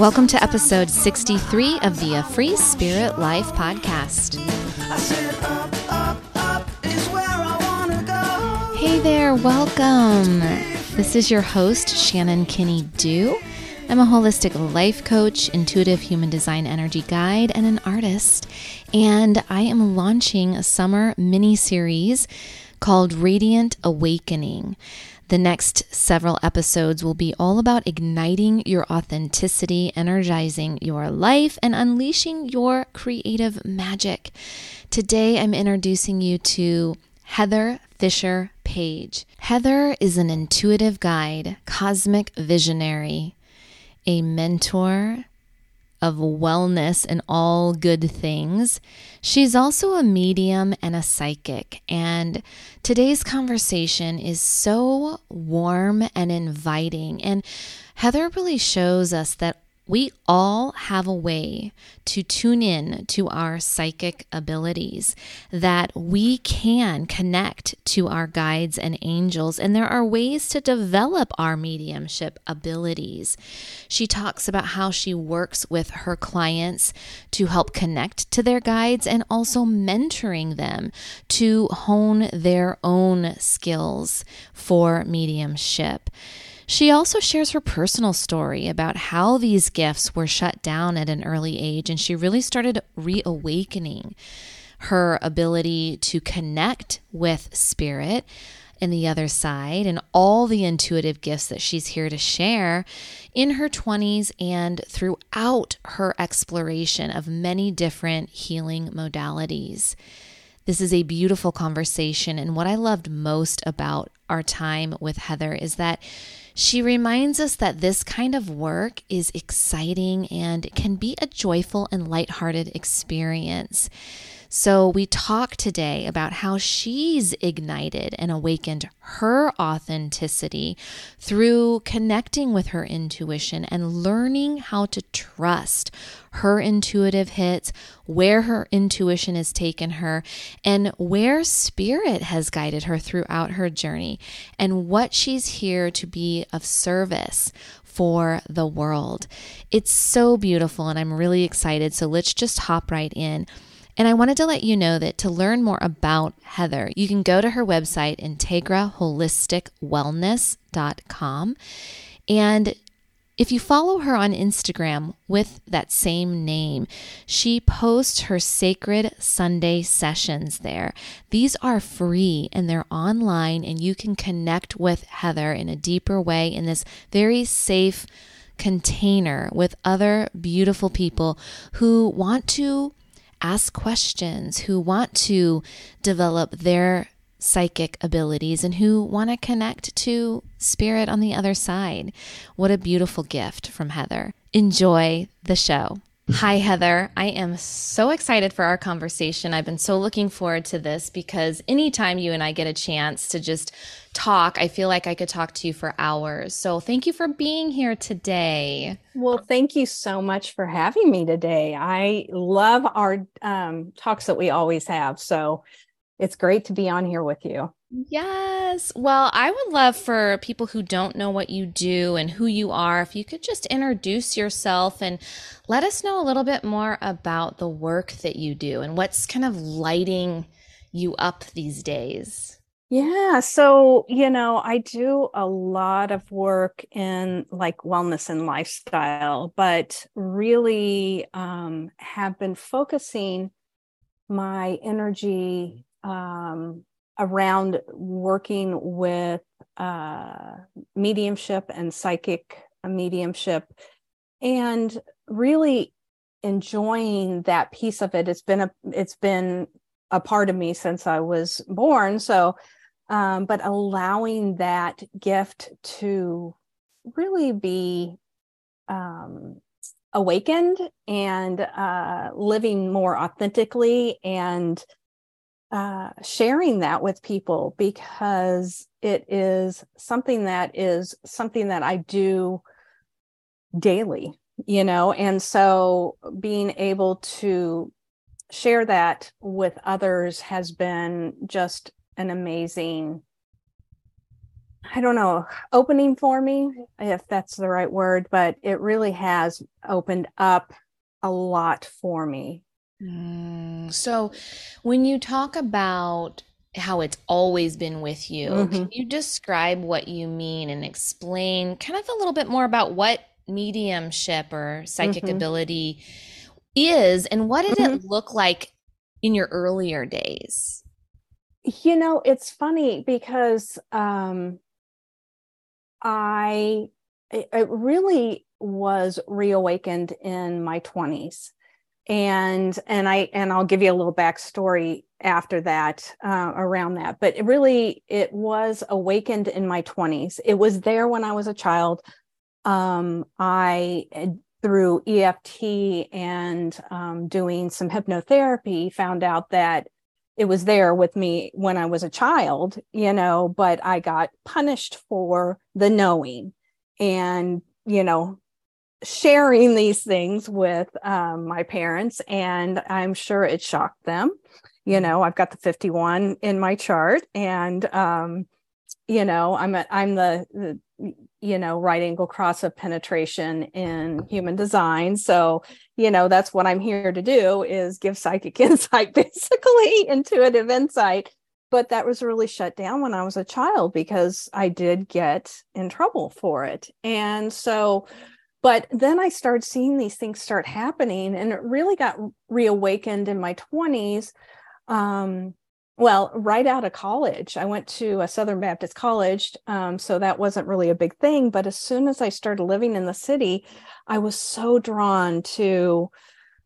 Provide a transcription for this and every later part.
Welcome to episode 63 of the A Free Spirit Life podcast. Hey there, welcome. This is your host, Shannon Kinney-Düh. I'm a holistic life coach, intuitive human design energy guide, and an artist. And I am launching a summer mini-series called Radiant Awakening. The next several episodes will be all about igniting your authenticity, energizing your life, and unleashing your creative magic. Today, I'm introducing you to Heather Fischer-Page. Heather is an intuitive guide, cosmic visionary, a mentor of wellness and all good things. She's also a medium and a psychic. And today's conversation is so warm and inviting. And Heather really shows us that we all have a way to tune in to our psychic abilities, that we can connect to our guides and angels, and there are ways to develop our mediumship abilities. She talks about how she works with her clients to help connect to their guides and also mentoring them to hone their own skills for mediumship. She also shares her personal story about how these gifts were shut down at an early age, and she really started reawakening her ability to connect with spirit and the other side and all the intuitive gifts that she's here to share in her 20s and throughout her exploration of many different healing modalities. This is a beautiful conversation, and what I loved most about our time with Heather is that she reminds us that this kind of work is exciting and can be a joyful and lighthearted experience. So we talk today about how she's ignited and awakened her authenticity through connecting with her intuition and learning how to trust her intuitive hits, where her intuition has taken her, and where spirit has guided her throughout her journey, and what she's here to be of service for the world. It's so beautiful, and I'm really excited. So let's just hop right in. And I wanted to let you know that to learn more about Heather, you can go to her website, Integra Holistic Wellness.com. And if you follow her on Instagram with that same name, she posts her sacred Sunday sessions there. These are free and they're online, and you can connect with Heather in a deeper way in this very safe container with other beautiful people who want to ask questions, who want to develop their psychic abilities, and who want to connect to spirit on the other side. What a beautiful gift from Heather. Enjoy the show. Hi, Heather. I am so excited for our conversation. I've been so looking forward to this because anytime you and I get a chance to just talk, I feel like I could talk to you for hours. So thank you for being here today. Well, thank you so much for having me today. I love our talks that we always have. So it's great to be on here with you. Yes. Well, I would love for people who don't know what you do and who you are, if you could just introduce yourself and let us know a little bit more about the work that you do and what's kind of lighting you up these days. Yeah. So, I do a lot of work in like wellness and lifestyle, but really have been focusing my energy around working with mediumship and psychic mediumship, and really enjoying that piece of it. It's been a part of me since I was born. So, but allowing that gift to really be awakened and living more authentically and sharing that with people, because it is something that I do daily, and so being able to share that with others has been just an amazing I don't know, opening for me, if that's the right word, but it really has opened up a lot for me. So when you talk about how it's always been with you, can you describe what you mean and explain kind of a little bit more about what mediumship or psychic ability is, and what did it look like in your earlier days? You know, it's funny because it really was reawakened in my 20s. And I'll give you a little backstory after that, around that, but it was awakened in my 20s. It was there when I was a child. I, through EFT and, doing some hypnotherapy, found out that it was there with me when I was a child, you know, but I got punished for the knowing and, you know, sharing these things with my parents, and I'm sure it shocked them. You know, I've got the 51 in my chart, and you know, I'm the you know, right angle cross of penetration in human design. So, you know, that's what I'm here to do, is give psychic insight, basically intuitive insight. But that was really shut down when I was a child because I did get in trouble for it. And so, but then I started seeing these things start happening, and it really got reawakened in my 20s. Well, right out of college, I went to a Southern Baptist college, so that wasn't really a big thing. But as soon as I started living in the city, I was so drawn to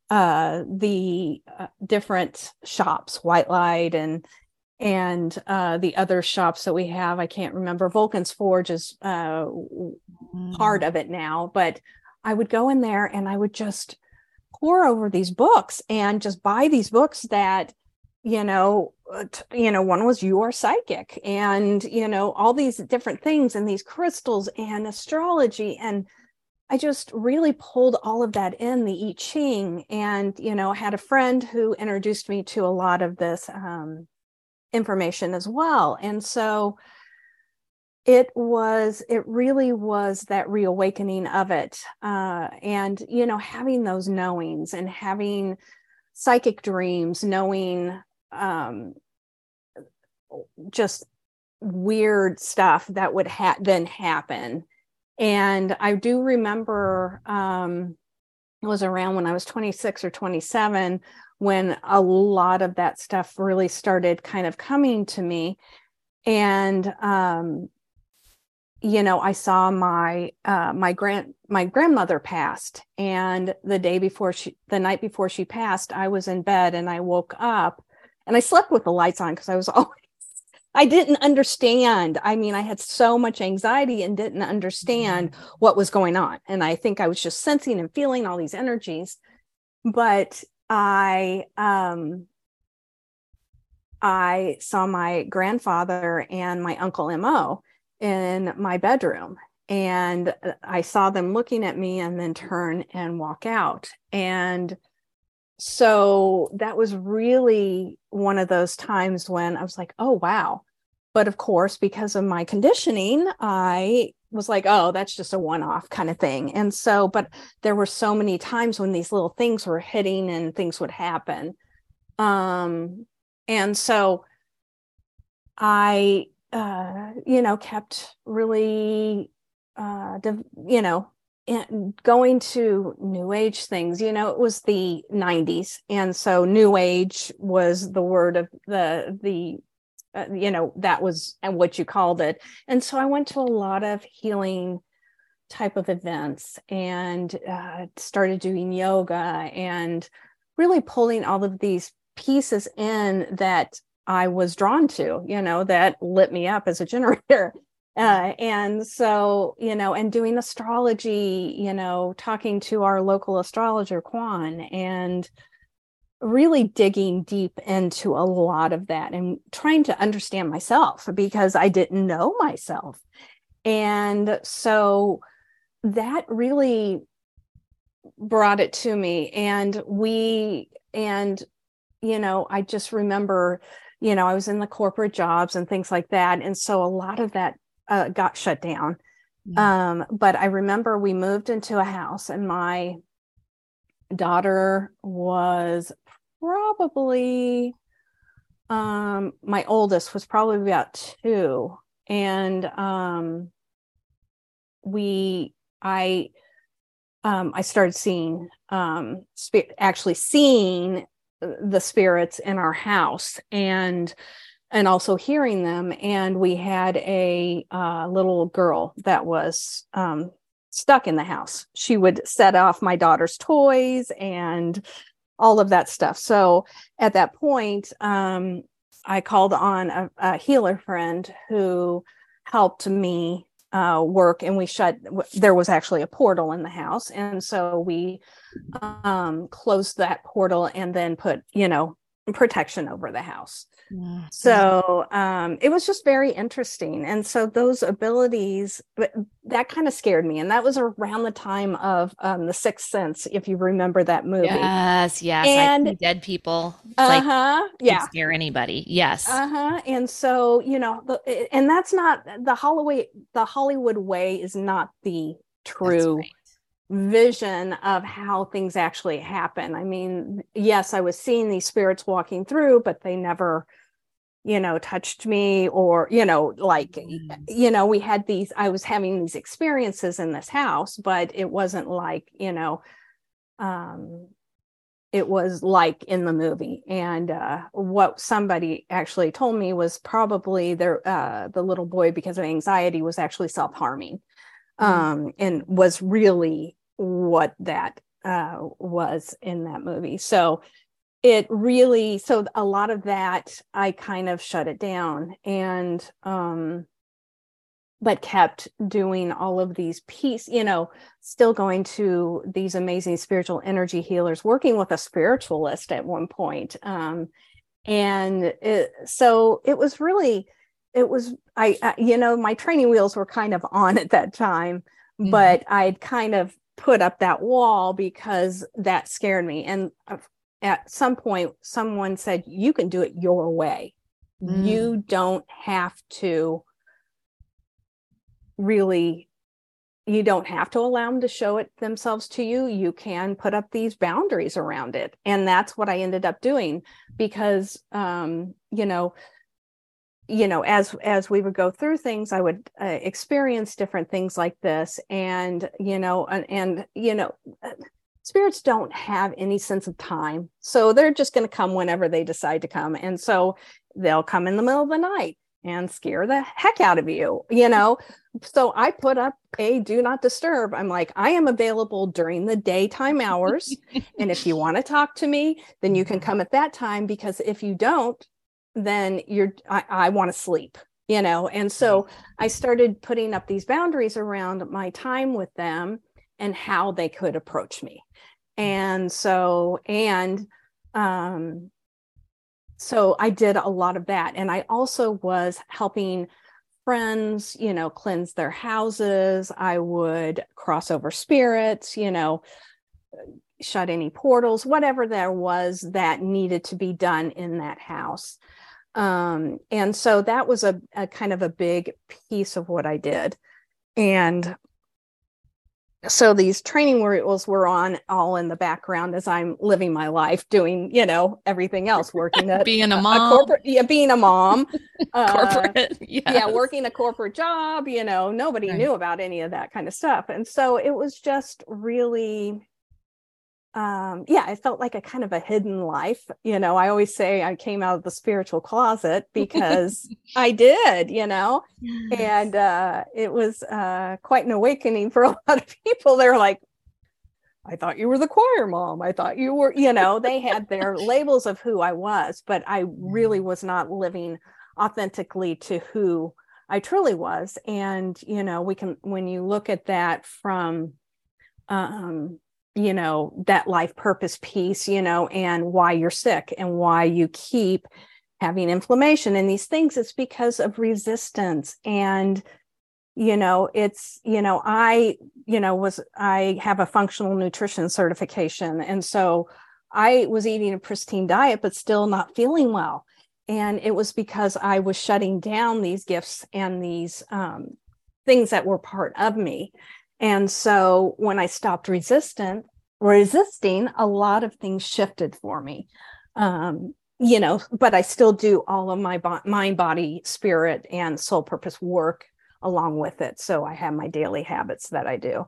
the different shops, White Light and the other shops that we have. I can't remember. Vulcan's Forge is part of it now, but I would go in there and I would just pour over these books and just buy these books that, you know, one was You Are Psychic, and, you know, all these different things and these crystals and astrology. And I just really pulled all of that in, the I Ching. And, you know, I had a friend who introduced me to a lot of this, information as well. And so it really was that reawakening of it. And, you know, having those knowings and having psychic dreams, knowing just weird stuff that would then happen. And I do remember it was around when I was 26 or 27 when a lot of that stuff really started kind of coming to me. And, you know, I saw my grandmother passed, and the night before she passed, I was in bed and I woke up and I slept with the lights on because I didn't understand. I mean, I had so much anxiety and didn't understand what was going on. And I think I was just sensing and feeling all these energies, but I saw my grandfather and my uncle MO in my bedroom, and I saw them looking at me and then turn and walk out. And so that was really one of those times when I was like, oh, wow. But of course, because of my conditioning, I was like, oh, that's just a one-off kind of thing. And so, but there were so many times when these little things were hitting and things would happen. And so I, you know, kept really, you know, going to new age things. You know, it was the 90s. And so new age was the word of the you know, that was and what you called it. And so I went to a lot of healing type of events and started doing yoga and really pulling all of these pieces in that I was drawn to, you know, that lit me up as a generator. And so, you know, and doing astrology, you know, talking to our local astrologer, Kwan, and really digging deep into a lot of that and trying to understand myself, because I didn't know myself. And so that really brought it to me. And you know, I just remember, you know, I was in the corporate jobs and things like that. And so a lot of that got shut down. But I remember we moved into a house and my daughter was probably, my oldest was probably about 2. And, I started seeing, actually seeing the spirits in our house and also hearing them. And we had a little girl that was stuck in the house. She would set off my daughter's toys and all of that stuff. So at that point, I called on a healer friend who helped me work, and we there was actually a portal in the house. And so we closed that portal and then put, protection over the house. Yeah. So it was just very interesting. And so those abilities, that kind of scared me. And that was around the time of The Sixth Sense, if you remember that movie. Yes. And I see dead people. Can scare anybody. Yes. And so, and that's not the Hollywood way is not the true vision of how things actually happen. I mean, yes, I was seeing these spirits walking through, but they never, touched me or, we had I was having these experiences in this house, but it wasn't like, it was like in the movie. And what somebody actually told me was probably the little boy, because of anxiety, was actually self-harming. And was really what that was in that movie. So so a lot of that, I kind of shut it down and, but kept doing all of these pieces, still going to these amazing spiritual energy healers, working with a spiritualist at one point. So it was really, my training wheels were kind of on at that time, but I'd kind of put up that wall because that scared me. And at some point, someone said, you can do it your way. Mm. You don't have to you don't have to allow them to show it themselves to you. You can put up these boundaries around it. And that's what I ended up doing because, as we would go through things, I would experience different things like this. And, spirits don't have any sense of time. So they're just going to come whenever they decide to come. And so they'll come in the middle of the night and scare the heck out of you, So I put up a do not disturb. I'm like, I am available during the daytime hours. And if you want to talk to me, then you can come at that time, because if you don't, then I want to sleep, And so I started putting up these boundaries around my time with them and how they could approach me. And so, so I did a lot of that. And I also was helping friends, cleanse their houses. I would cross over spirits, shut any portals, whatever there was that needed to be done in that house. And so that was a kind of a big piece of what I did. And so these training wheels were on all in the background as I'm living my life, doing, everything else, working at being a mom, being a mom, corporate, yes. Working a corporate job, nobody knew about any of that kind of stuff. And so it was just really, I felt like a kind of a hidden life. I always say I came out of the spiritual closet because I did, yes. And it was quite an awakening for a lot of people. They're like, I thought you were the choir mom. I thought you were, they had their labels of who I was, but I really was not living authentically to who I truly was. And, when you look at that from, that life purpose piece, and why you're sick and why you keep having inflammation and these things, it's because of resistance. And, I have a functional nutrition certification. And so I was eating a pristine diet, but still not feeling well. And it was because I was shutting down these gifts and these things that were part of me. And so when I stopped resisting, a lot of things shifted for me, you know, but I still do all of my mind, body, spirit, and soul purpose work along with it. So I have my daily habits that I do.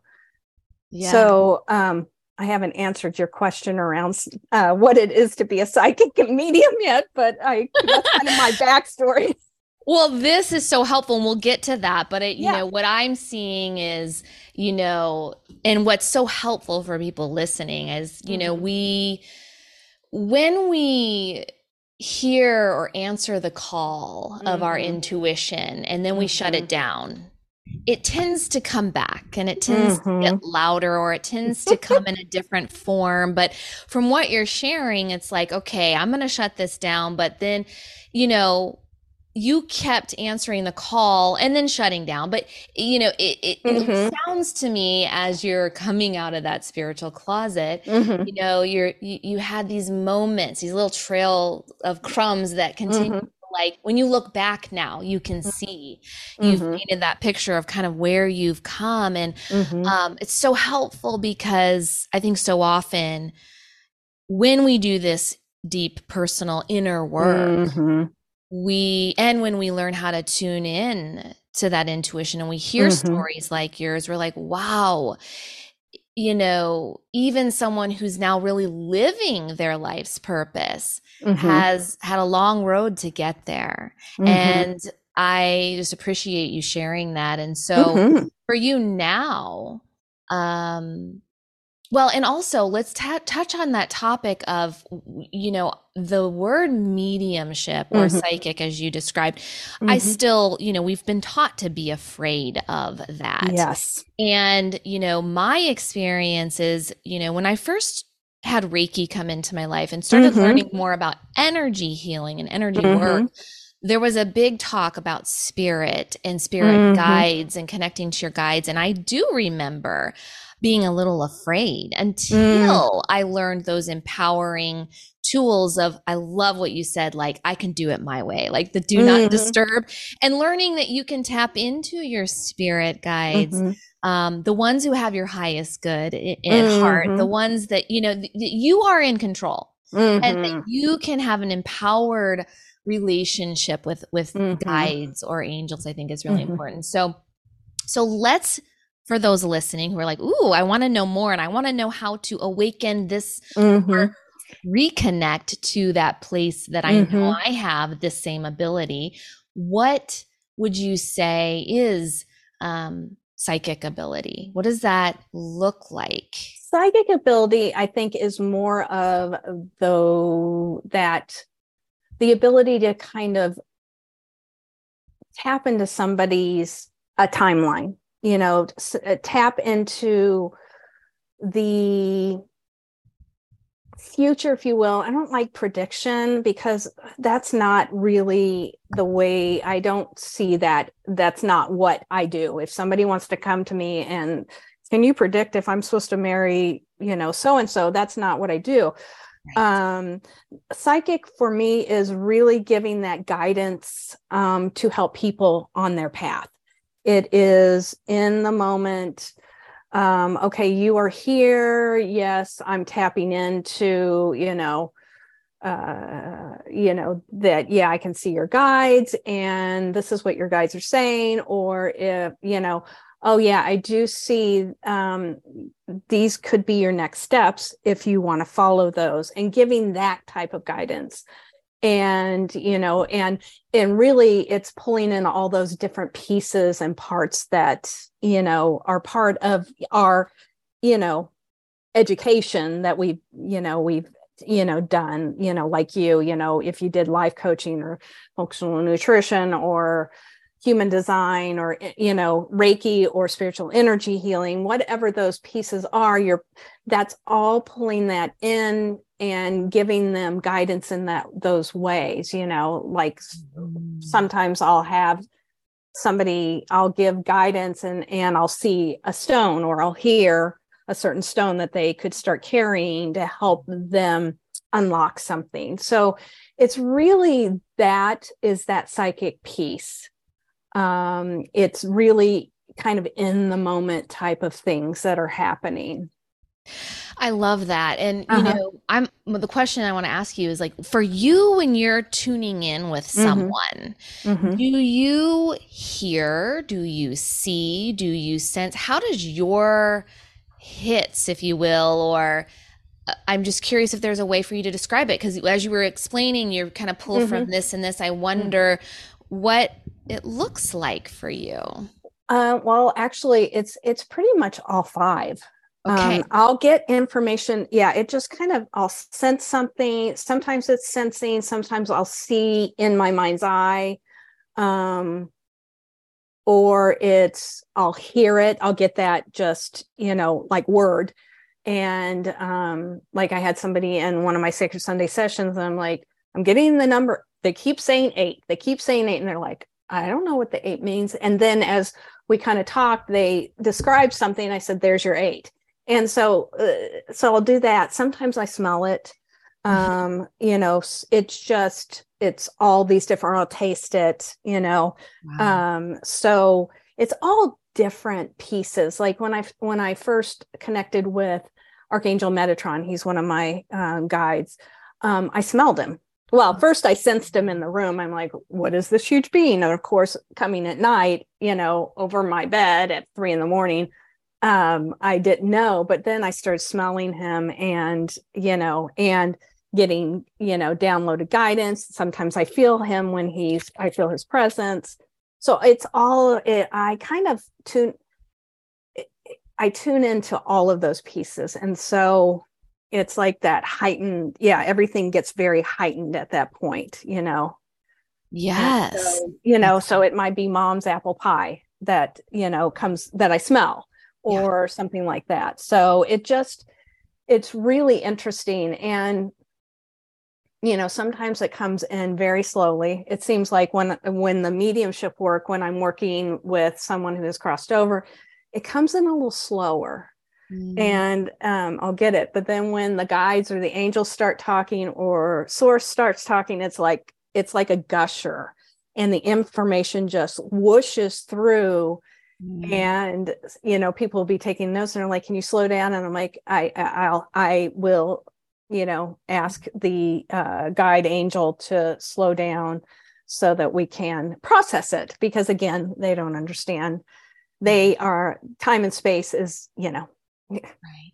Yeah. So I haven't answered your question around what it is to be a psychic medium yet, but that's kind of my backstory. Well, this is so helpful, and we'll get to that. But you know, what I'm seeing is, you know, and what's so helpful for people listening is, you know, when we hear or answer the call of our intuition, and then we shut it down, it tends to come back, and it tends to get louder, or it tends to come in a different form. But from what you're sharing, it's like, okay, I'm going to shut this down. But then, you know, you kept answering the call and then shutting down. But, you know, it sounds to me, as you're coming out of that spiritual closet, you know, you had these moments, these little trail of crumbs that continue. Like when you look back now, you can see you've painted that picture of kind of where you've come. And it's so helpful, because I think so often when we do this deep personal inner work, when we learn how to tune in to that intuition, and we hear stories like yours, we're like, wow, you know, even someone who's now really living their life's purpose has had a long road to get there. And I just appreciate you sharing that. And so for you now, well, and also let's touch on that topic of, you know, the word mediumship or psychic, as you described. I still, you know, we've been taught to be afraid of that. Yes. And, you know, my experience is, you know, when I first had Reiki come into my life and started learning more about energy healing and energy work, there was a big talk about spirit and spirit guides and connecting to your guides. And I do remember being a little afraid until I learned those empowering tools of, I love what you said, like, I can do it my way, like the do not disturb, and learning that you can tap into your spirit guides, the ones who have your highest good in heart, the ones that, you know, that you are in control and that you can have an empowered relationship with guides or angels, I think is really important. So let's, for those listening who are like, ooh, I want to know more, and I want to know how to awaken this or reconnect to that place that I know I have this same ability, what would you say is psychic ability? What does that look like? Psychic ability, I think, is more of the ability to kind of tap into somebody's a timeline. You know, tap into the future, if you will. I don't like prediction, because that's not really the way, I don't see that. That's not what I do. If somebody wants to come to me and, can you predict if I'm supposed to marry, you know, so-and-so, that's not what I do. Right. Psychic for me is really giving that guidance to help people on their path. It is in the moment. Okay, you are here. Yes, I'm tapping into, you know, that, yeah, I can see your guides, and this is what your guides are saying. Or if, you know, oh yeah, I do see these could be your next steps if you want to follow those, and giving that type of guidance. And, you know, and really it's pulling in all those different pieces and parts that, you know, are part of our, you know, education that we've done, you know, like you know, if you did life coaching or functional nutrition or human design or, you know, Reiki or spiritual energy healing, whatever those pieces are, that's all pulling that in and giving them guidance in those ways, you know, like sometimes I'll have somebody, I'll give guidance and I'll see a stone, or I'll hear a certain stone that they could start carrying to help them unlock something. So it's really that is that psychic piece. It's really kind of in the moment type of things that are happening. I love that. And, you know, the question I want to ask you is, like, for you, when you're tuning in with someone, do you hear, do you see, do you sense, how does your hits, if you will, or I'm just curious if there's a way for you to describe it. 'Cause as you were explaining, you're kind of pulled from this and this. I wonder what it looks like for you. Well, actually it's pretty much all five. Okay. I'll get information. Yeah. It just kind of, I'll sense something. Sometimes it's sensing. Sometimes I'll see in my mind's eye, or it's, I'll hear it. I'll get that just, you know, like word. And, like I had somebody in one of my Sacred Sunday sessions and I'm like, I'm getting the number. They keep saying eight, and they're like, I don't know what the eight means. And then as we kind of talked, they described something. I said, there's your eight. And so, so I'll do that. Sometimes I smell it. You know, it's just, it's all these different, I'll taste it, you know? Wow. So it's all different pieces. Like when I first connected with Archangel Metatron, he's one of my guides. I smelled him. Well, first I sensed him in the room. I'm like, what is this huge being? And of course, coming at night, you know, over my bed at 3 a.m, I didn't know, but then I started smelling him and, you know, and getting, you know, downloaded guidance. Sometimes I feel him when he's, I feel his presence. So it's all, I kind of tune into all of those pieces. And so it's like that heightened, yeah, everything gets very heightened at that point, you know? Yes. So, you know, so it might be mom's apple pie that, you know, comes that I smell or something like that. So it just, it's really interesting. And, you know, sometimes it comes in very slowly. It seems like when the mediumship work, when I'm working with someone who has crossed over, it comes in a little slower. And I'll get it. But then when the guides or the angels start talking or source starts talking, it's like a gusher and the information just whooshes through. And, you know, people will be taking notes and they're like, can you slow down? And I'm like, I will, you know, ask the guide angel to slow down so that we can process it. Because again, they don't understand. They are, time and space is, you know,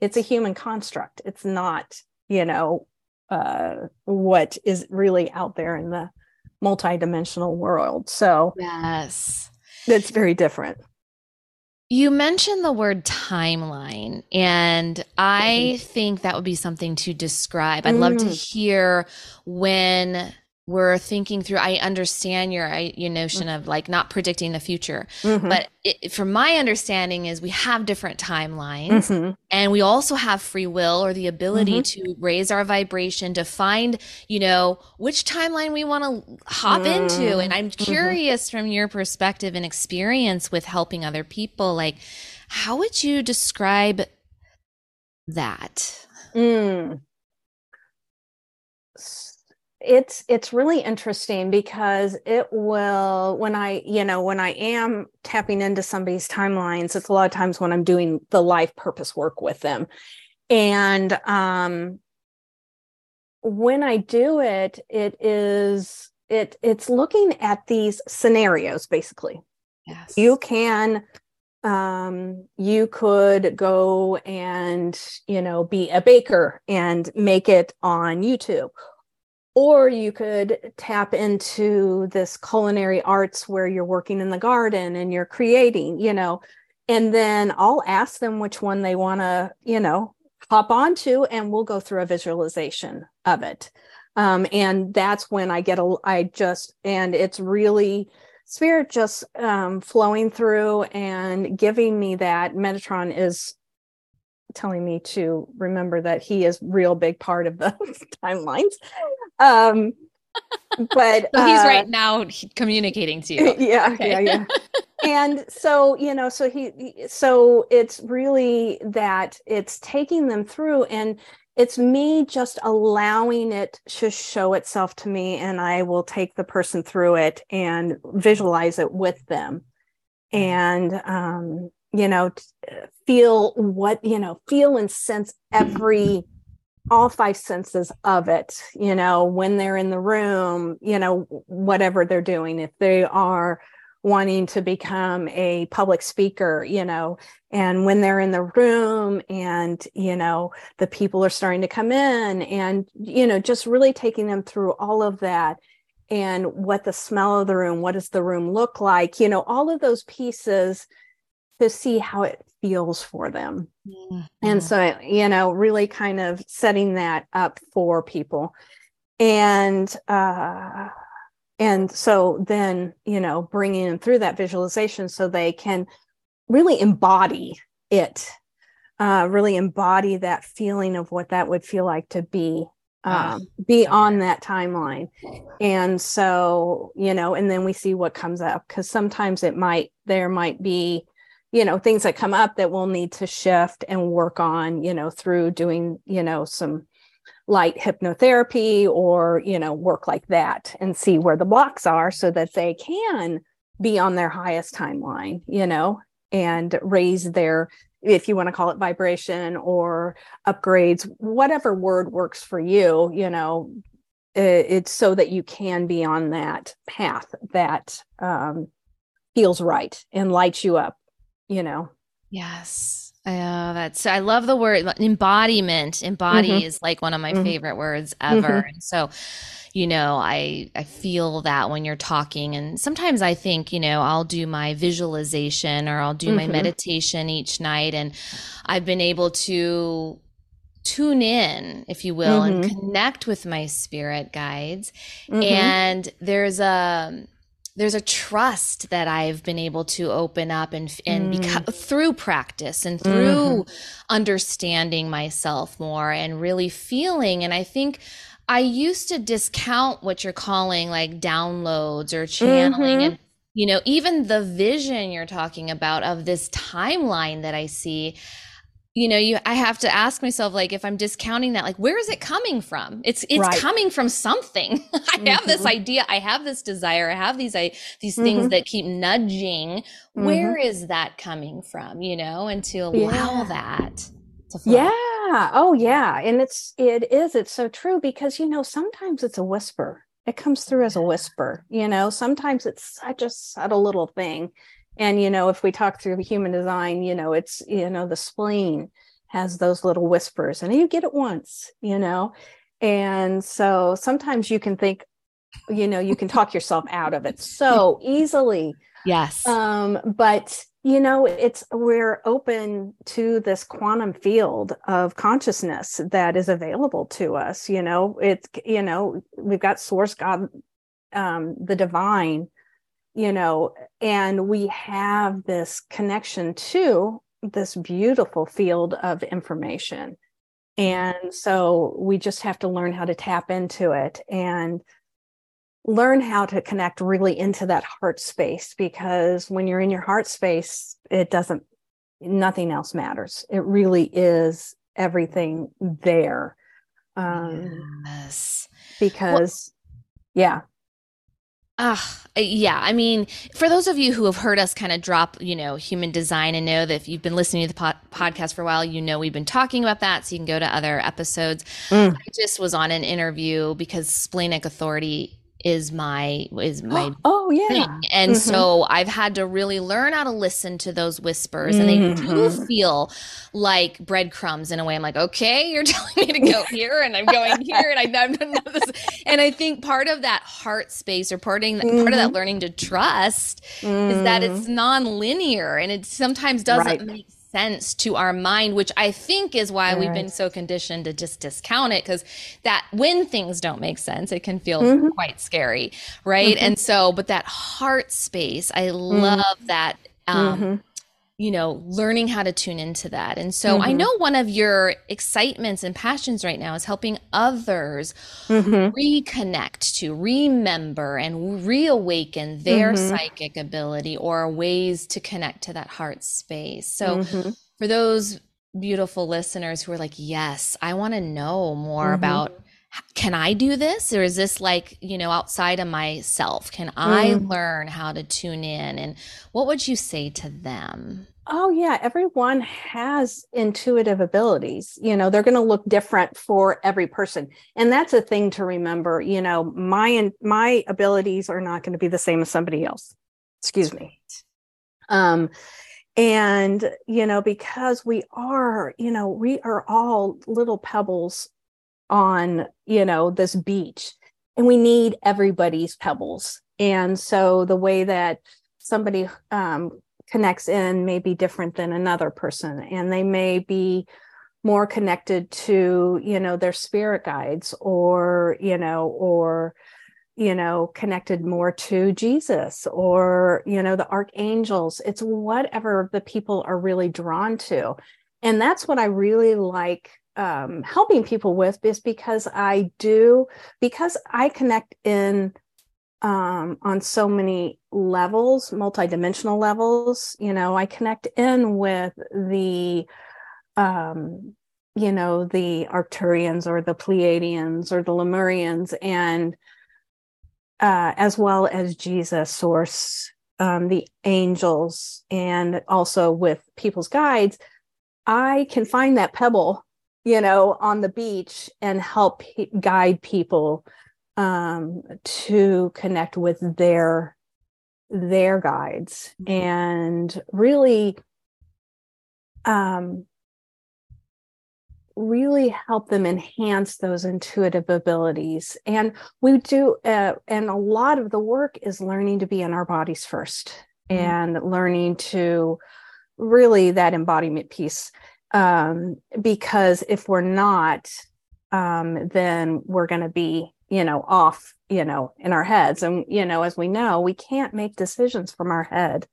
it's a human construct. It's not, you know, what is really out there in the multidimensional world. So yes, it's very different. You mentioned the word timeline, and I think that would be something to describe. I'd love to hear when we're thinking through, I understand your notion of like not predicting the future, but from my understanding is we have different timelines and we also have free will or the ability to raise our vibration to find, you know, which timeline we want to hop into. And I'm curious from your perspective and experience with helping other people, like how would you describe that? It's really interesting because it will, when I am tapping into somebody's timelines, it's a lot of times when I'm doing the life purpose work with them. And when I do it, it's looking at these scenarios, basically. Yes. You can, you could go and, you know, be a baker and make it on YouTube. Or you could tap into this culinary arts where you're working in the garden and you're creating, you know, and then I'll ask them which one they want to, you know, hop onto, and we'll go through a visualization of it. And that's when I get and it's really spirit just flowing through and giving me that. Metatron is telling me to remember that he is real big part of the timelines. But so he's right now communicating to you. Yeah. Okay. Yeah. And so, you know, so it's really that it's taking them through, and It's me just allowing it to show itself to me, and I will take the person through it and visualize it with them, and feel and sense all five senses of it, when they're in the room, whatever they're doing, if they are wanting to become a public speaker, and when they're in the room and, the people are starting to come in and, just really taking them through all of that and what the smell of the room, what does the room look like, all of those pieces to see how it feels for them. Yeah. And so, really kind of setting that up for people. And so then, bringing them through that visualization so they can really embody it, really embody that feeling of what that would feel like to be on that timeline. And so, and then we see what comes up, because sometimes there might be, things that come up that we'll need to shift and work on, through doing, some light hypnotherapy or work like that, and see where the blocks are so that they can be on their highest timeline, and raise their, if you want to call it vibration or upgrades, whatever word works for you, it's so that you can be on that path that feels right and lights you up, Yes. I love the word embodiment. Embody is like one of my favorite words ever. And so, I feel that when you're talking, and sometimes I think, I'll do my visualization or I'll do my meditation each night, and I've been able to tune in, if you will, and connect with my spirit guides. And there's a trust that I've been able to open up and through practice and through understanding myself more and really feeling. And I think I used to discount what you're calling like downloads or channeling and, even the vision you're talking about of this timeline that I see. I have to ask myself, like, if I'm discounting that, like, where is it coming from? It's right. Coming from something. I have this idea. I have this desire. I have these things that keep nudging. Where is that coming from? And to allow that to flow. Yeah. Oh yeah. And it's so true, because, sometimes it's a whisper. It comes through as a whisper, sometimes it's such a subtle little thing. And, if we talk through human design, it's, the spleen has those little whispers, and you get it once, and so sometimes you can think, you can talk yourself out of it so easily. Yes. But, we're open to this quantum field of consciousness that is available to us. We've got source, God, the divine, and we have this connection to this beautiful field of information. And so we just have to learn how to tap into it and learn how to connect really into that heart space, because when you're in your heart space, nothing else matters. It really is everything there. Yeah. I mean, for those of you who have heard us kind of drop, human design, and know that if you've been listening to the podcast for a while, we've been talking about that. So you can go to other episodes. I just was on an interview because Splenic Authority is my thing. And so I've had to really learn how to listen to those whispers, and they do feel like breadcrumbs in a way. I'm like, okay, you're telling me to go here, and I'm going here, and I've done this. And I think part of that heart space, or part of that learning to trust, is that it's non-linear, and it sometimes doesn't make sense to our mind, which I think is why we've been so conditioned to just discount it, because that when things don't make sense, it can feel quite scary, right? And so, but that heart space, I love that, learning how to tune into that. And so I know one of your excitements and passions right now is helping others reconnect to, remember, and reawaken their psychic ability, or ways to connect to that heart space. So for those beautiful listeners who are like, yes, I want to know more about, can I do this? Or is this like, you know, outside of myself? Can I learn how to tune in? And what would you say to them? Oh yeah. Everyone has intuitive abilities. You know, they're going to look different for every person. And that's a thing to remember, you know, my abilities are not going to be the same as somebody else. Excuse me. And, you know, because we are all little pebbles on, you know, this beach, and we need everybody's pebbles. And so the way that somebody connects in may be different than another person, and they may be more connected to, you know, their spirit guides or connected more to Jesus or, you know, the archangels. It's whatever the people are really drawn to. And that's what I really like helping people with, is because I connect in on so many levels, multidimensional levels. You know, I connect in with the, you know, the Arcturians or the Pleiadians or the Lemurians, and as well as Jesus, Source, the angels, and also with people's guides. I can find that pebble, you know, on the beach and help guide people to connect with their guides, and really, really help them enhance those intuitive abilities. And we do, and a lot of the work is learning to be in our bodies first, and learning to really that embodiment piece. Because if we're not, then we're going to be, you know, off, you know, in our heads. And, you know, as we know, we can't make decisions from our head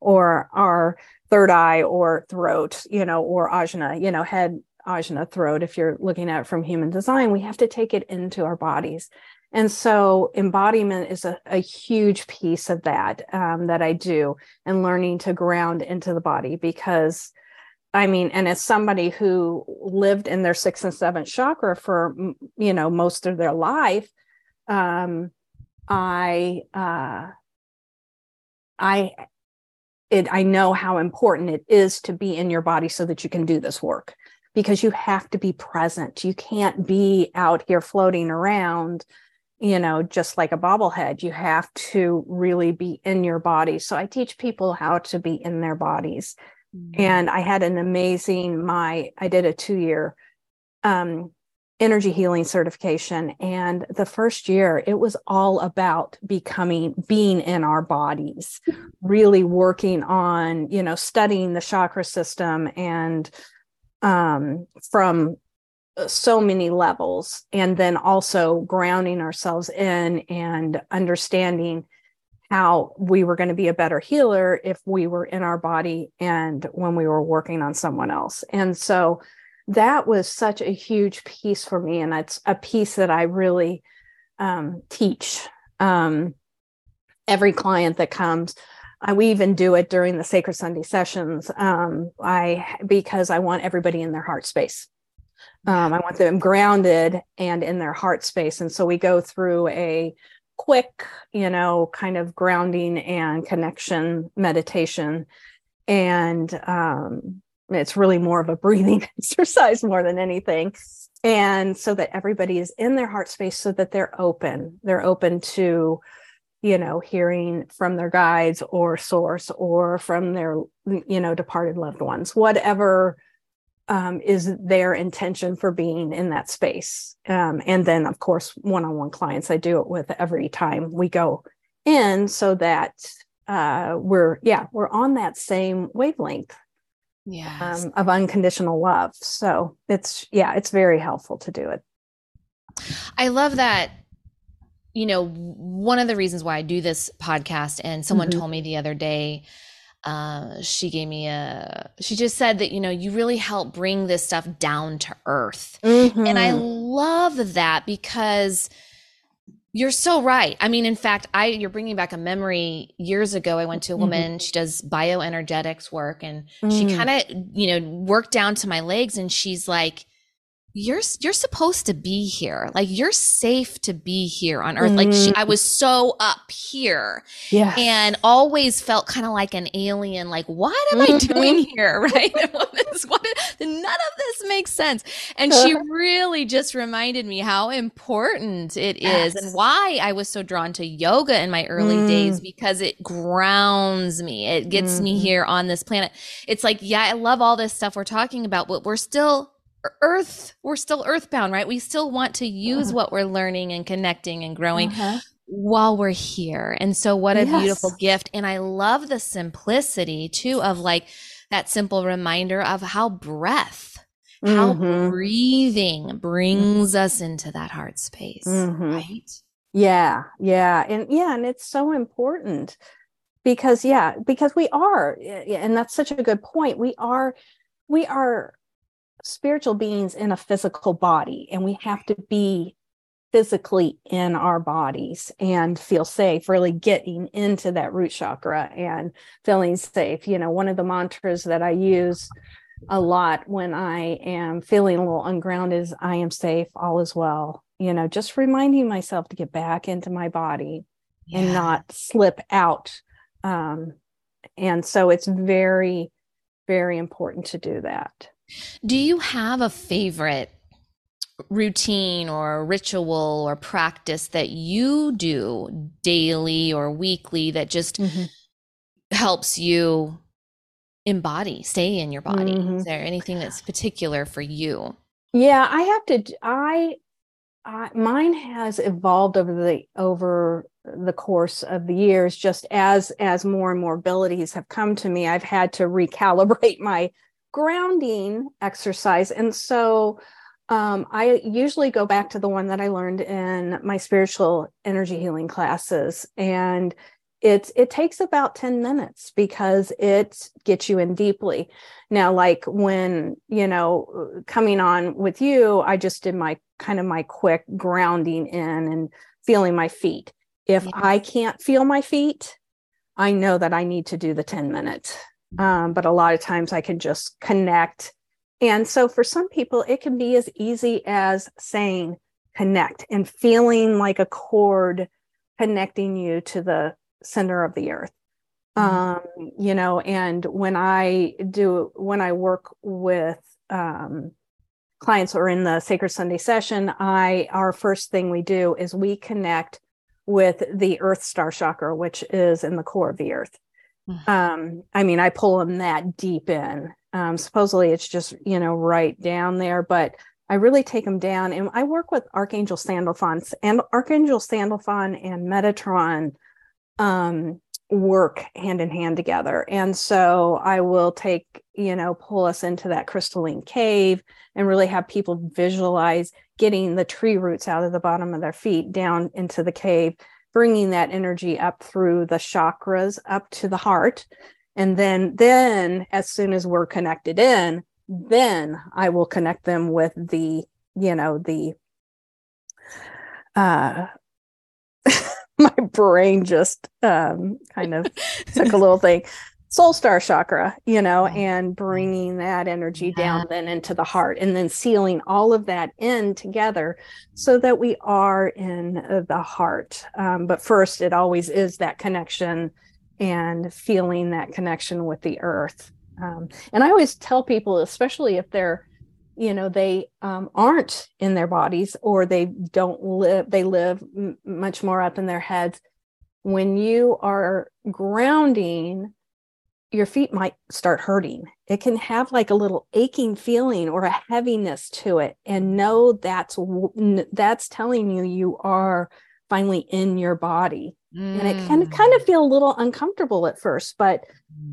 or our third eye or throat, you know, or ajna, you know, head, ajna, throat. If you're looking at it from human design, we have to take it into our bodies. And so embodiment is a huge piece of that, that I do, and learning to ground into the body, because I mean, and as somebody who lived in their 6th and 7th chakra for, you know, most of their life, I know how important it is to be in your body so that you can do this work, because you have to be present. You can't be out here floating around, you know, just like a bobblehead. You have to really be in your body. So I teach people how to be in their bodies. And I had an amazing, I did a 2-year energy healing certification. And the first year, it was all about being in our bodies, really working on, you know, studying the chakra system, and from so many levels, and then also grounding ourselves in and understanding how we were going to be a better healer if we were in our body and when we were working on someone else. And so that was such a huge piece for me. And it's a piece that I really teach every client that comes. We even do it during the Sacred Sunday sessions, because I want everybody in their heart space. I want them grounded and in their heart space. And so we go through a quick, you know, kind of grounding and connection meditation. And it's really more of a breathing exercise more than anything. And so that everybody is in their heart space, so that they're open. They're open to, you know, hearing from their guides or source, or from their, you know, departed loved ones, whatever is their intention for being in that space. And then, of course, one-on-one clients I do it with every time we go in, so that we're on that same wavelength of unconditional love. So it's very helpful to do it. I love that. You know, one of the reasons why I do this podcast, and someone told me the other day, she just said that, you know, you really help bring this stuff down to earth. And I love that, because You're so right. I mean, in fact, you're bringing back a memory. Years ago, I went to a woman, she does bioenergetics work, and she kind of, worked down to my legs, and she's like, you're supposed to be here. Like, you're safe to be here on earth. Like I was so up here and always felt kind of like an alien, like, what am I doing here? Right. None of this makes sense. And she really just reminded me how important it is and why I was so drawn to yoga in my early days, because it grounds me. It gets me here on this planet. It's like, yeah, I love all this stuff we're talking about, but we're still earthbound, right? We still want to use what we're learning and connecting and growing while we're here. And so what a beautiful gift. And I love the simplicity too, of like that simple reminder of how breath, how breathing brings us into that heart space, right? Yeah. Yeah. And it's so important because we are, and that's such a good point. We are spiritual beings in a physical body, and we have to be physically in our bodies and feel safe, really getting into that root chakra and feeling safe. One of the mantras that I use a lot when I am feeling a little ungrounded is, I am safe, all is well, just reminding myself to get back into my body and not slip out. And so it's very, very important to do that. Do you have a favorite routine or ritual or practice that you do daily or weekly that just helps you stay in your body? Is there anything that's particular for you? Yeah, I have to. Mine has evolved over the course of the years. Just as more and more abilities have come to me, I've had to recalibrate my grounding exercise. And so I usually go back to the one that I learned in my spiritual energy healing classes. And it takes about 10 minutes because it gets you in deeply. Now, like when, coming on with you, I just did my quick grounding in and feeling my feet. If I can't feel my feet, I know that I need to do the 10 minutes. But a lot of times I can just connect. And so for some people, it can be as easy as saying connect and feeling like a cord connecting you to the center of the earth. And when I work with clients or in the Sacred Sunday session, our first thing we do is we connect with the Earth Star Chakra, which is in the core of the earth. I pull them that deep in. Supposedly it's just, right down there, but I really take them down, and I work with Archangel Sandalphon, and Archangel Sandalphon and Metatron work hand in hand together. And so I will pull us into that crystalline cave and really have people visualize getting the tree roots out of the bottom of their feet down into the cave, bringing that energy up through the chakras, up to the heart. And then as soon as we're connected in, then I will connect them with my brain just kind of took a little thing, soul star chakra, and bringing that energy down then into the heart, and then sealing all of that in together so that we are in the heart. But first, it always is that connection and feeling that connection with the earth. And I always tell people, especially if they're, they aren't in their bodies, or they live much more up in their heads. When you are grounding, your feet might start hurting. It can have like a little aching feeling or a heaviness to it. And know that's telling you are finally in your body. And it can kind of feel a little uncomfortable at first, but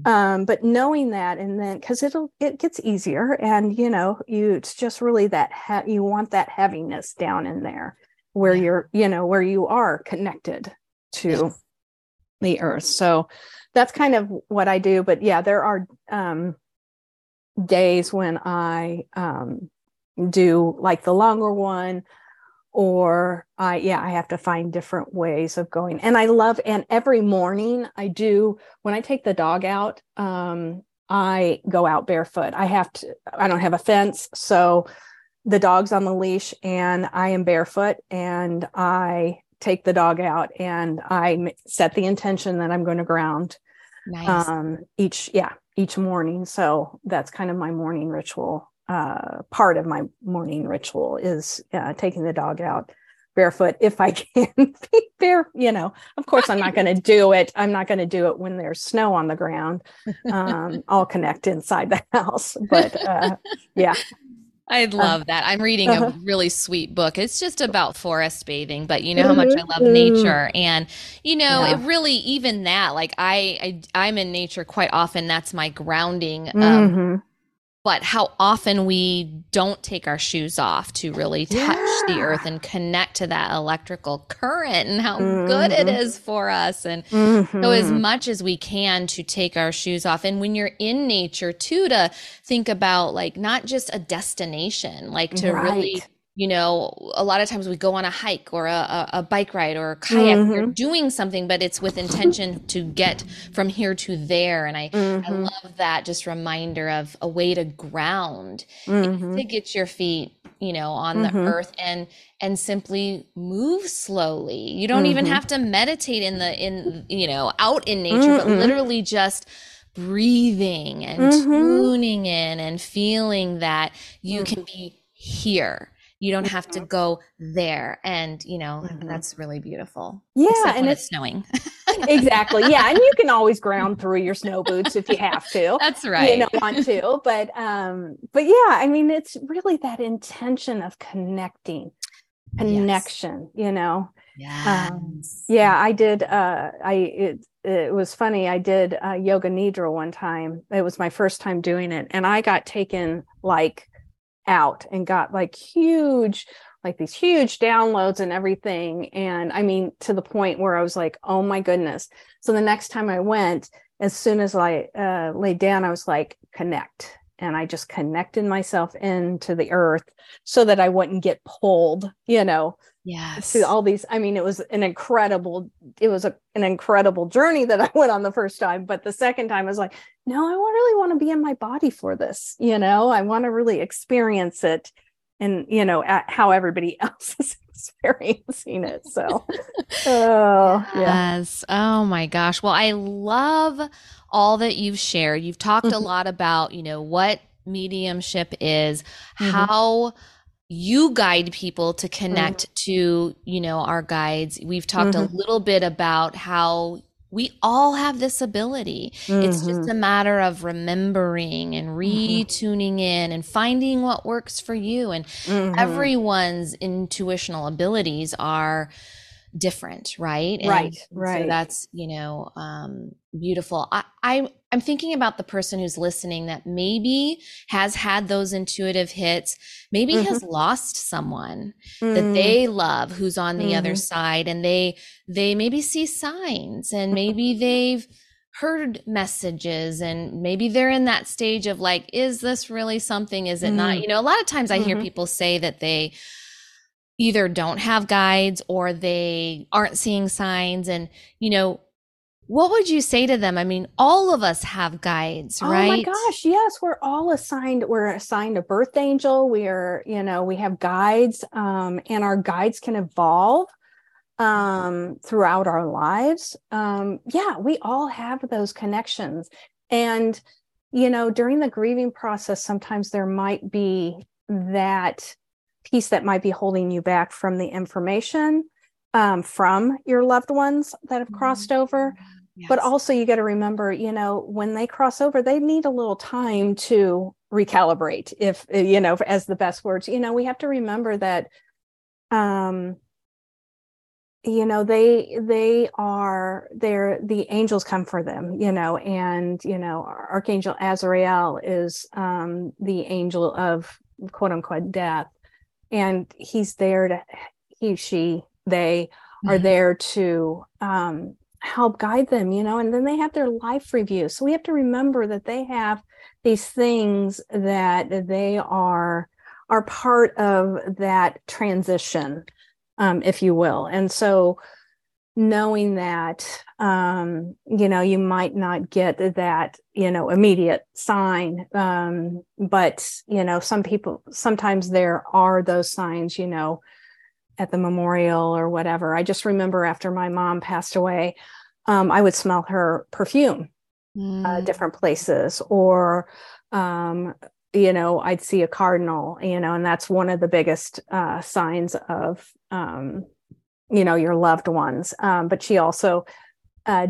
knowing that, and then, cause it gets easier, and it's just really that you want that heaviness down in there where you're, where you are connected to the earth. So that's kind of what I do. But yeah, there are days when I do like the longer one, or I have to find different ways of going. And I love, and every morning I do, when I take the dog out, I go out barefoot. I don't have a fence. So the dog's on the leash and I am barefoot, and I take the dog out and I set the intention that I'm going to ground. Nice. Each morning. So that's kind of my morning ritual. Part of my morning ritual is taking the dog out barefoot if I can be bare. Of course, I'm not going to do it. I'm not going to do it when there's snow on the ground. I'll connect inside the house, but yeah. I love that. I'm reading a really sweet book. It's just about forest bathing, but you know how much I love nature. And, it really, even that, like I'm in nature quite often. That's my grounding. But how often we don't take our shoes off to really touch the earth and connect to that electrical current, and how good it is for us. And so as much as we can to take our shoes off. And when you're in nature too, to think about like, not just a destination, like to really, a lot of times we go on a hike or a bike ride or a kayak, you're doing something, but it's with intention to get from here to there. And I love that just reminder of a way to ground, to get your feet, on the earth and simply move slowly. You don't even have to meditate out in nature, but literally just breathing and tuning in and feeling that you can be here. You don't have to go there. And, that's really beautiful. Yeah. Except when it's snowing. Exactly. Yeah. And you can always ground through your snow boots if you have to. That's right. You don't want to. But yeah, I mean, it's really that intention of connection, Yes. I did. It was funny. I did yoga nidra one time. It was my first time doing it. And I got taken out and got these huge downloads and everything. And I mean, to the point where I was like, oh my goodness. So the next time I went, as soon as I laid down, I was like, connect. And I just connected myself into the earth so that I wouldn't get pulled, Yes. To all these. I mean, it was an incredible journey that I went on the first time. But the second time I was like, no, I really want to be in my body for this. I want to really experience it and, how everybody else is experiencing it. So, yes. Yeah. Oh my gosh. Well, I love all that you've shared. You've talked a lot about, what mediumship is, how you guide people to connect to, our guides. We've talked a little bit about how we all have this ability. It's just a matter of remembering and retuning in and finding what works for you. And everyone's intuitional abilities are different, right? Right. So that's, beautiful. I'm thinking about the person who's listening that maybe has had those intuitive hits, maybe has lost someone that they love who's on the other side, and they maybe see signs, and maybe they've heard messages, and maybe they're in that stage of like, is this really something? Is it not? A lot of times I hear people say that they either don't have guides or they aren't seeing signs. And, what would you say to them? I mean, all of us have guides, right? Oh my gosh, yes. We're all assigned. We're assigned a birth angel. We are, we have guides, and our guides can evolve throughout our lives. We all have those connections. And, during the grieving process, sometimes there might be that piece that might be holding you back from the information from your loved ones that have crossed over. Yes. But also you got to remember, when they cross over, they need a little time to recalibrate, if, as the best words, we have to remember that, they're the angels come for them, and, Archangel Azrael is, the angel of quote unquote death. And he's there to, they are there to help guide them, and then they have their life review. So we have to remember that they have these things that they are part of that transition if you will. And so knowing that, you know, you might not get that, you know, immediate sign. But, you know, some people, sometimes there are those signs, you know, at the memorial or whatever. I just remember after my mom passed away, I would smell her perfume, different places, or, you know, I'd see a cardinal, you know, and that's one of the biggest signs of, you know, your loved ones. But she also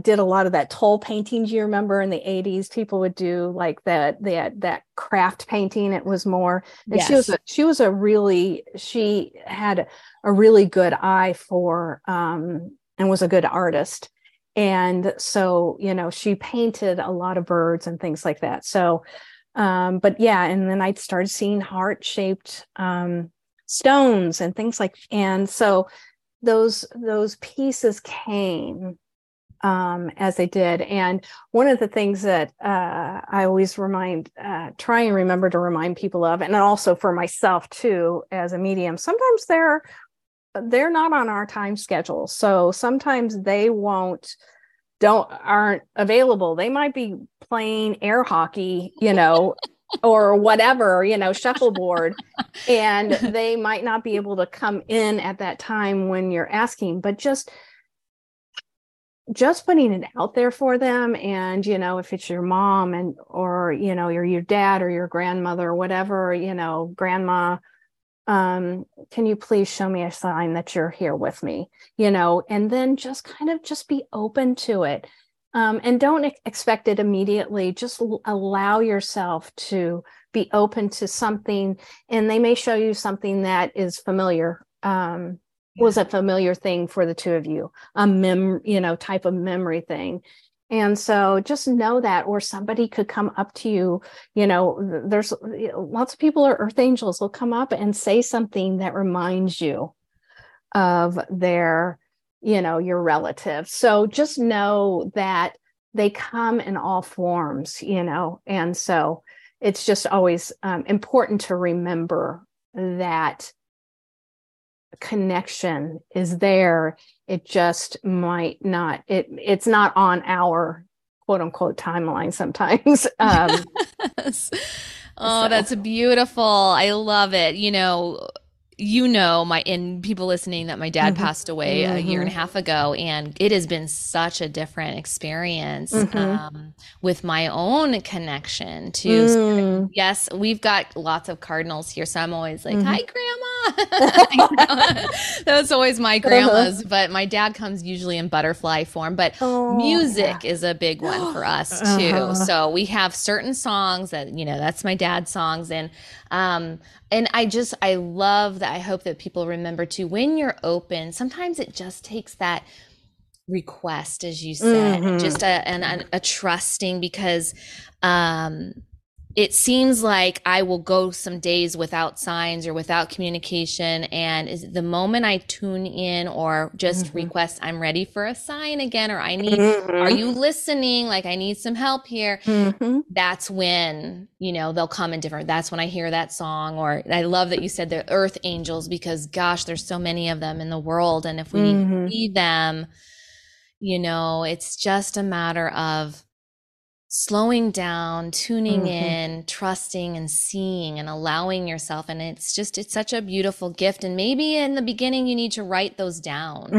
did a lot of that toll painting. Do you remember in the 80s, people would do like that craft painting? It was more, and yes. She had a really good eye for, and was a good artist. And so, you know, she painted a lot of birds and things like that. So, but yeah, and then I started seeing heart-shaped stones and things like, and so those pieces came as they did. And one of the things that I always try and remember to remind people of, and also for myself too, as a medium, sometimes they're not on our time schedule. So sometimes they aren't available. They might be playing air hockey, you know, or whatever, you know, shuffleboard, and they might not be able to come in at that time when you're asking, but just putting it out there for them. And, you know, if it's your mom and, or, you know, your dad or your grandmother or whatever, you know, grandma, can you please show me a sign that you're here with me, you know, and then just kind of just be open to it. And don't expect it immediately. Just allow yourself to be open to something. And they may show you something that is familiar, was a familiar thing for the two of you, type of memory thing. And so just know that, or somebody could come up to you, you know, there's lots of people or earth angels will come up and say something that reminds you of their, you know, your relative. So just know that they come in all forms, you know, and so it's just always important to remember that connection is there. It just might not, it's not on our quote unquote timeline sometimes. Yes. Oh, so. That's beautiful. I love it. You know, and people listening, that my dad passed away a year and a half ago, and it has been such a different experience with my own connection to spirit. Yes, we've got lots of cardinals here, so I'm always like, hi, grandma. That's always my grandma's, but my dad comes usually in butterfly form, but music is a big one for us too. So we have certain songs that, you know, that's my dad's songs. And I love that. I hope that people remember too, when you're open, sometimes it just takes that request, as you said, just a trusting, because it seems like I will go some days without signs or without communication. And is the moment I tune in or just request, I'm ready for a sign again, or I need, are you listening? Like, I need some help here. That's when, you know, they'll come in different. That's when I hear that song. Or I love that you said the earth angels, because gosh, there's so many of them in the world. And if we need to see them, you know, it's just a matter of slowing down, tuning in, trusting and seeing and allowing yourself. And it's such a beautiful gift. And maybe in the beginning, you need to write those down.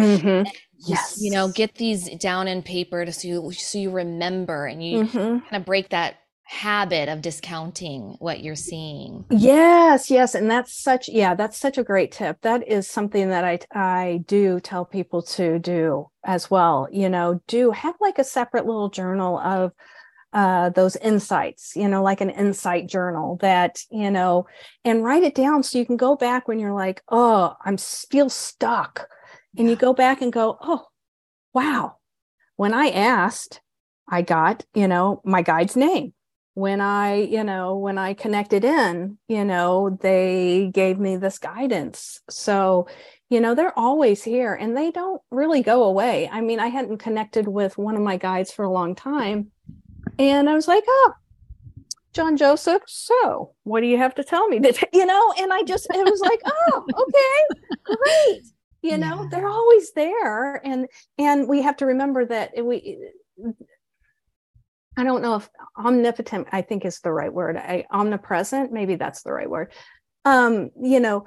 Yes. You know, get these down in paper so you remember, and you kind of break that habit of discounting what you're seeing. Yes. Yes. And that's such a great tip. That is something that I do tell people to do as well. You know, do have like a separate little journal of, those insights, you know, like an insight journal that, you know, and write it down so you can go back when you're like, oh, I feel stuck. And you go back and go, oh, wow. When I asked, I got, you know, my guide's name. When I connected in, you know, they gave me this guidance. So, you know, they're always here and they don't really go away. I mean, I hadn't connected with one of my guides for a long time. And I was like, oh, John Joseph, so what do you have to tell me today? You know, and I just, it was like, oh, okay, great. you know, yeah. They're always there. And we have to remember that I don't know if omnipotent, I think is the right word. Omnipresent, maybe that's the right word. You know,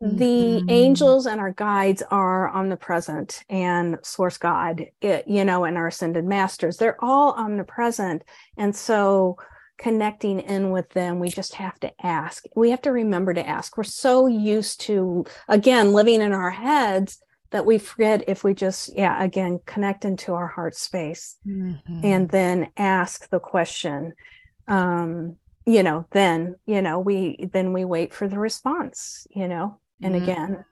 the angels and our guides are omnipresent, and source God, you know, and our ascended masters, they're all omnipresent. And so connecting in with them, we just have to ask. We have to remember to ask. We're so used to, again, living in our heads that we forget if we just, again, connect into our heart space and then ask the question. We wait for the response, you know. And again,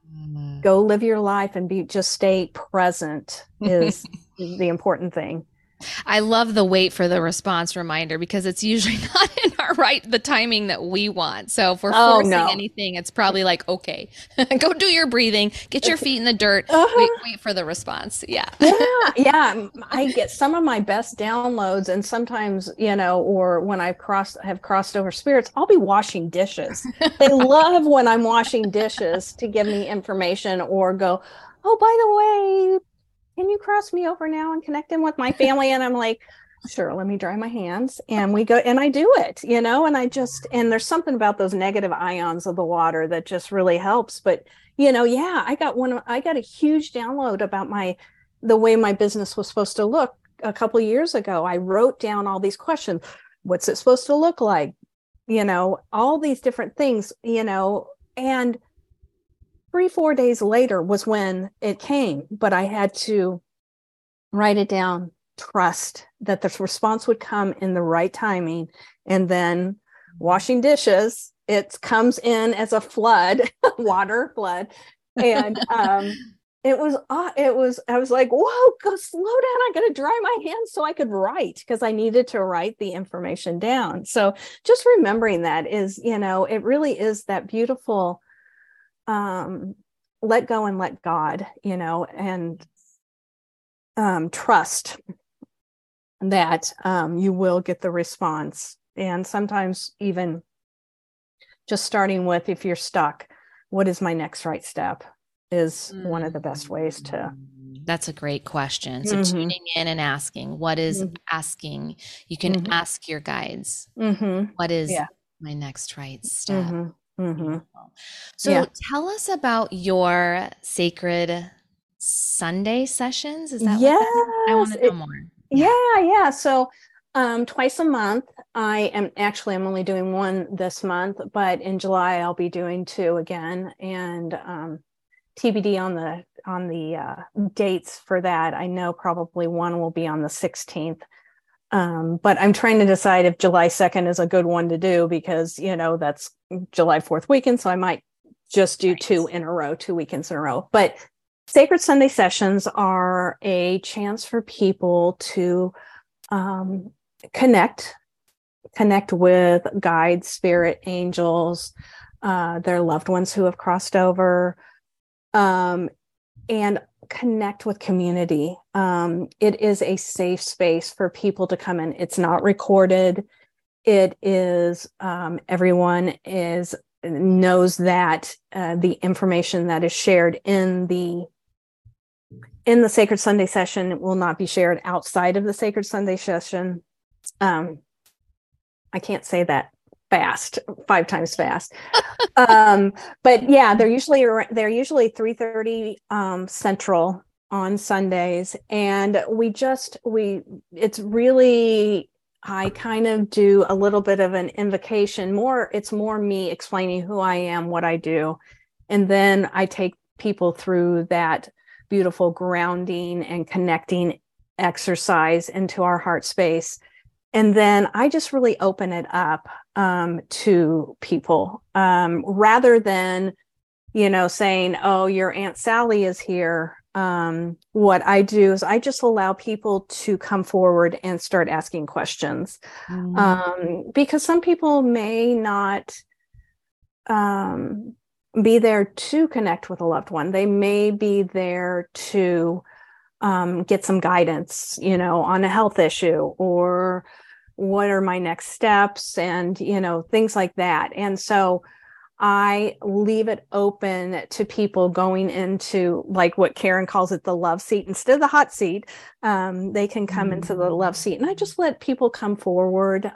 go live your life and just stay present is the important thing. I love the wait for the response reminder, because it's usually not in our the timing that we want. So if we're forcing anything, it's probably like, okay, go do your breathing, get your feet in the dirt, wait for the response. Yeah. Yeah. I get some of my best downloads, and sometimes, you know, or when I've crossed over spirits, I'll be washing dishes. They love when I'm washing dishes to give me information, or go, oh, by the way, can you cross me over now and connect in with my family? And I'm like, sure, let me dry my hands. And we go, and I do it, you know, and there's something about those negative ions of the water that just really helps. But, you know, I got a huge download about the way my business was supposed to look a couple of years ago. I wrote down all these questions. What's it supposed to look like? You know, all these different things, you know, and 3-4 days later was when it came, but I had to write it down, trust that the response would come in the right timing. And then washing dishes, it comes in as a flood, flood. And I was like, whoa, go slow down. I got to dry my hands so I could write, because I needed to write the information down. So just remembering that is, you know, it really is that beautiful let go and let God, you know, and trust that you will get the response. And sometimes even just starting with, if you're stuck, what is my next right step is one of the best ways to. That's a great question. So tuning in and asking, what is asking? You can ask your guides, what is my next right step? So tell us about your sacred Sunday sessions. Is that what I want to know more? Yeah. So twice a month, I'm only doing one this month, but in July I'll be doing two again. And TBD on the dates for that. I know probably one will be on the 16th. But I'm trying to decide if July 2nd is a good one to do, because, you know, that's July 4th weekend. So I might just do two weekends in a row. But Sacred Sunday Sessions are a chance for people to connect with guides, spirit, angels, their loved ones who have crossed over, and connect with community. It is a safe space for people to come in. It's not recorded. It is, everyone knows that the information that is shared in the Sacred Sunday session will not be shared outside of the Sacred Sunday session. I can't say that fast, 5 times fast. But yeah, they're usually 3:30 Central on Sundays. And it's really, I kind of do a little bit of an invocation more. It's more me explaining who I am, what I do. And then I take people through that beautiful grounding and connecting exercise into our heart space. And then I just really open it up to people rather than, you know, saying, oh, your Aunt Sally is here. What I do is I just allow people to come forward and start asking questions, because some people may not be there to connect with a loved one. They may be there to get some guidance, you know, on a health issue, or what are my next steps, and, you know, things like that. And so I leave it open to people going into, like, what Karen calls it, the love seat instead of the hot seat. They can come into the love seat, and I just let people come forward.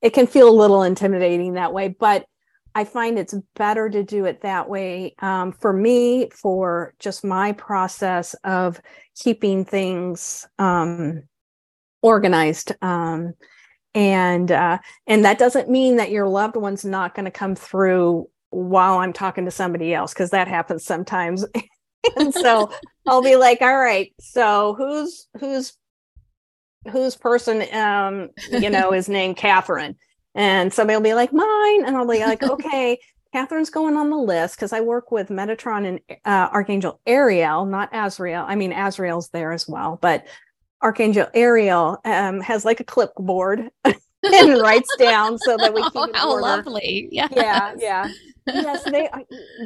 It can feel a little intimidating that way, but I find it's better to do it that way, for me, for just my process of keeping things organized. And that doesn't mean that your loved one's not going to come through while I'm talking to somebody else, because that happens sometimes. And so I'll be like, all right, so whose person, is named Catherine? And somebody will be like, mine. And I'll be like, okay, Catherine's going on the list, because I work with Metatron and Archangel Ariel, not Azrael. I mean, Azrael's there as well, but Archangel Ariel has like a clipboard and writes down so that we keep it. How lovely. Yes. Yeah. Yes,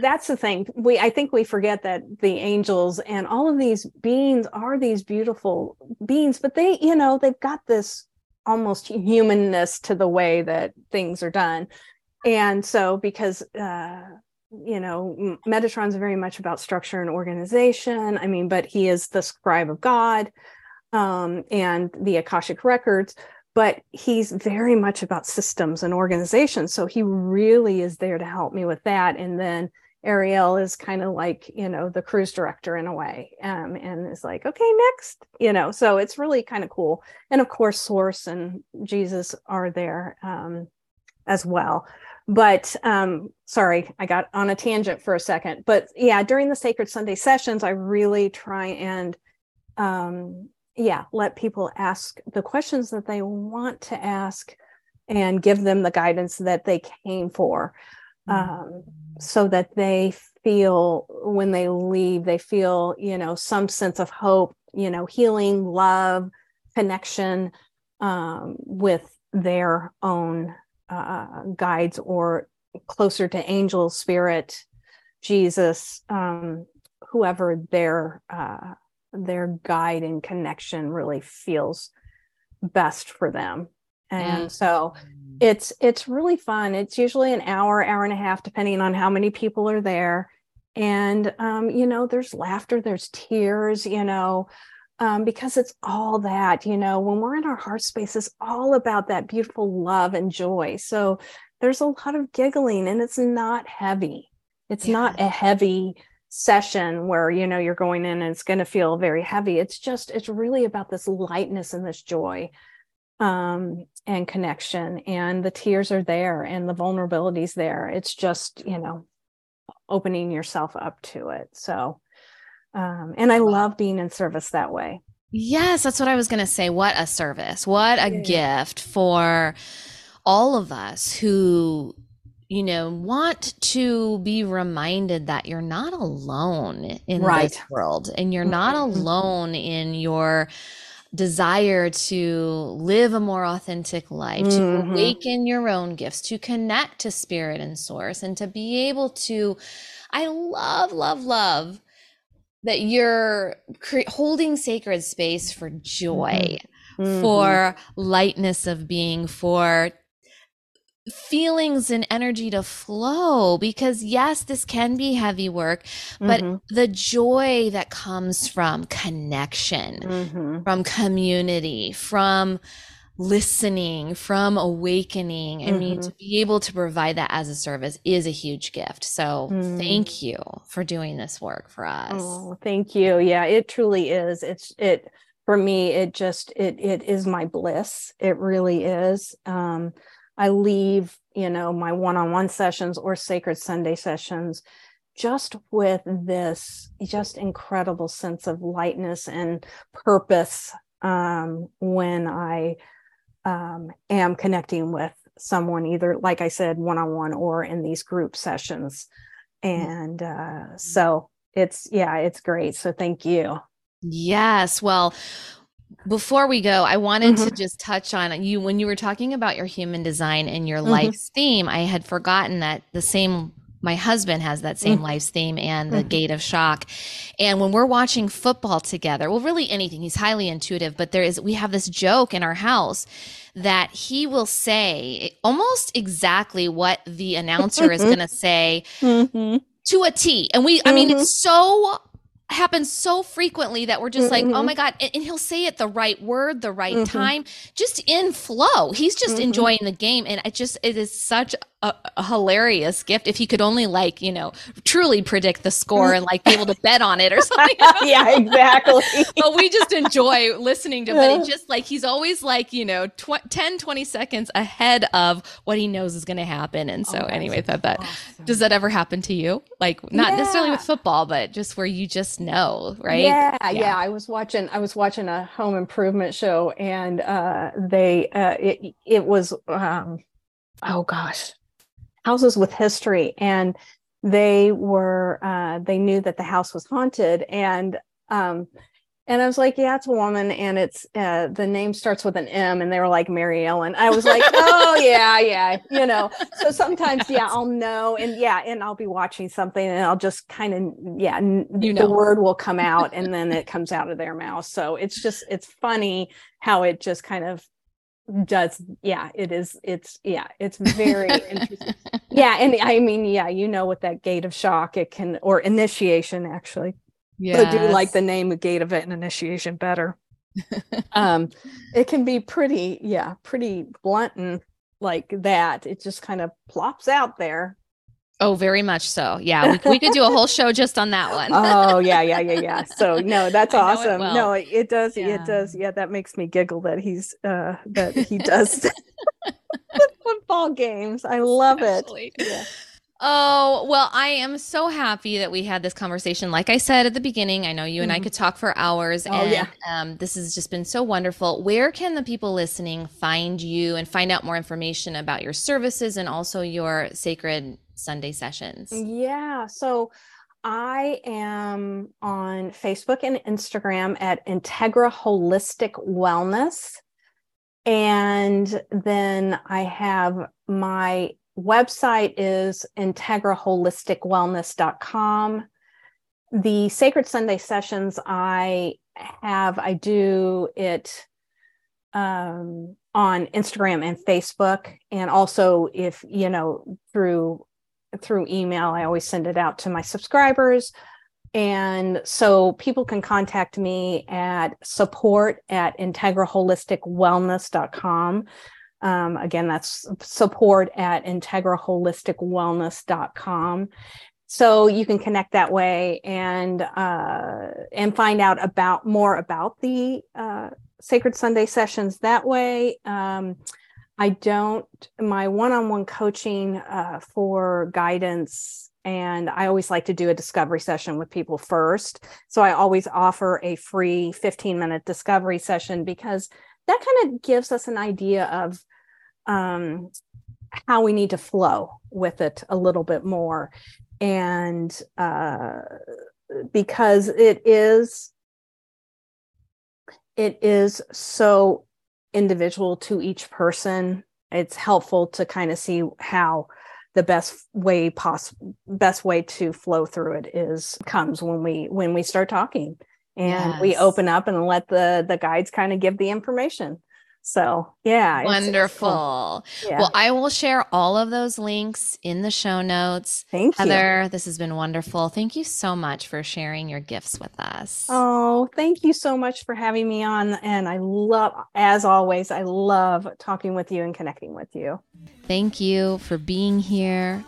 that's the thing. I think we forget that the angels and all of these beings are these beautiful beings, but they, they've got this almost humanness to the way that things are done. And so because Metatron's very much about structure and organization. I mean, but he is the scribe of God, and the Akashic Records, but he's very much about systems and organization. So he really is there to help me with that. And then Ariel is kind of like, the cruise director in a way, and is like, okay, next, so it's really kind of cool. And of course, Source and Jesus are there as well. But sorry, I got on a tangent for a second. But yeah, during the Sacred Sunday sessions, I really try and let people ask the questions that they want to ask and give them the guidance that they came for, so that they feel when they leave, they feel, some sense of hope, healing, love, connection with their own guides, or closer to angel, spirit, Jesus, whoever their guide and connection really feels best for them. And so it's really fun. It's usually an hour, hour and a half, depending on how many people are there. And, there's laughter, there's tears, because it's all that, when we're in our heart space, it's all about that beautiful love and joy. So there's a lot of giggling, and it's not heavy. It's not a heavy session where you're going in and it's going to feel very heavy. It's really about this lightness and this joy and connection, and the tears are there and the vulnerability's there. It's just opening yourself up to it. So and I love being in service that way. Yes, that's what I was going to say. What a service, what a gift for all of us who want to be reminded that you're not alone in this world, and you're not alone in your desire to live a more authentic life, to awaken your own gifts, to connect to spirit and source, and to be able to, I love, love, love that you're holding sacred space for joy, for lightness of being, for feelings and energy to flow, because yes, this can be heavy work, but the joy that comes from connection, from community, from listening, from awakening, I mean, to be able to provide that as a service is a huge gift. So thank you for doing this work for us. Oh, thank you. Yeah, it truly is. It for me, it is my bliss. It really is. I leave, my one-on-one sessions or Sacred Sunday sessions just with this just incredible sense of lightness and purpose when I am connecting with someone, either, like I said, one-on-one or in these group sessions. And so it's great. So thank you. Yes. Well, before we go, I wanted to just touch on you when you were talking about your human design and your life's theme. I had forgotten that the same my husband has that same life's theme and the gate of shock. And when we're watching football together, well, really anything, he's highly intuitive, but we have this joke in our house that he will say almost exactly what the announcer is going to say to a T. And I mean, it's so happens so frequently that we're just like, oh my God. And he'll say it the right word, the right time, just in flow. He's just enjoying the game. And it is such a hilarious gift. If he could only truly predict the score and be able to bet on it or something. Yeah, exactly. But we just enjoy listening to him. But it's just he's always 10-20 seconds ahead of what he knows is going to happen. And so anyway, awesome. Does that ever happen to you? Not necessarily with football, but just where you just know, right? Yeah. I was watching a home improvement show, and it was houses with history, and they knew that the house was haunted, and I was like, yeah, it's a woman, and it's the name starts with an M, and they were like, Mary Ellen. I was like, oh yeah, So sometimes, yeah, I'll know, and I'll be watching something, and I'll just kind of, the word will come out, and then it comes out of their mouth. So it's funny how it just kind of does. Yeah, it is. It's very interesting. Yeah, and I mean, yeah, with that gate of shock, it can, or initiation actually. Yeah, I do like the name Gate of It and Initiation better. It can be pretty blunt and like that. It just kind of plops out there. Oh, very much so. Yeah, we could do a whole show just on that one. Oh, yeah. So no, that's awesome. It no, it does. Yeah. It does. Yeah, that makes me giggle that he's that he does football games. I love it. Yeah. Oh, well, I am so happy that we had this conversation. Like I said at the beginning, I know you and I could talk for hours. This has just been so wonderful. Where can the people listening find you and find out more information about your services and also your sacred Sunday sessions? Yeah. So I am on Facebook and Instagram at Integra Holistic Wellness. And then I have my website is integraholisticwellness.com. The Sacred Sunday Sessions I do it on Instagram and Facebook. And also if, through email, I always send it out to my subscribers. And so people can contact me at support@integraholisticwellness.com. Again, that's support@integraholisticwellness.com. So you can connect that way and find out more about the Sacred Sunday Sessions that way. My one-on-one coaching for guidance, and I always like to do a discovery session with people first. So I always offer a free 15-minute discovery session, because that kind of gives us an idea of how we need to flow with it a little bit more. And because it is so individual to each person, it's helpful to kind of see how the best way to flow through it comes when we start talking. And we open up and let the guides kind of give the information. So yeah. Wonderful. It's cool. Yeah. Well, I will share all of those links in the show notes. Thank you, Heather. This has been wonderful. Thank you so much for sharing your gifts with us. Oh, thank you so much for having me on. And as always, I love talking with you and connecting with you. Thank you for being here.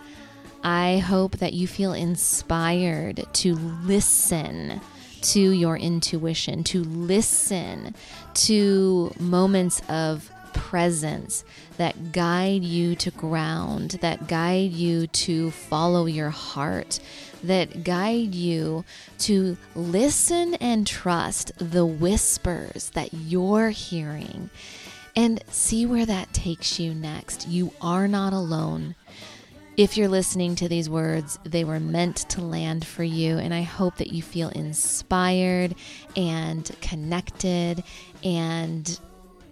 I hope that you feel inspired to listen to your intuition, to listen to moments of presence that guide you to ground, that guide you to follow your heart, that guide you to listen and trust the whispers that you're hearing, and see where that takes you next. You are not alone. If you're listening to these words, they were meant to land for you, and I hope that you feel inspired and connected and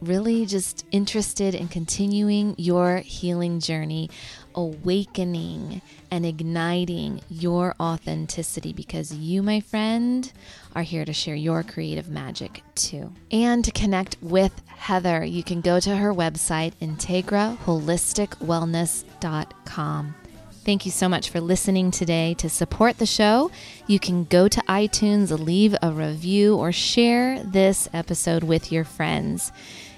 really just interested in continuing your healing journey, awakening and igniting your authenticity, because you, my friend, are here to share your creative magic too. And to connect with Heather, you can go to her website, integraholisticwellness.com. Thank you so much for listening today. To support the show, you can go to iTunes, leave a review, or share this episode with your friends.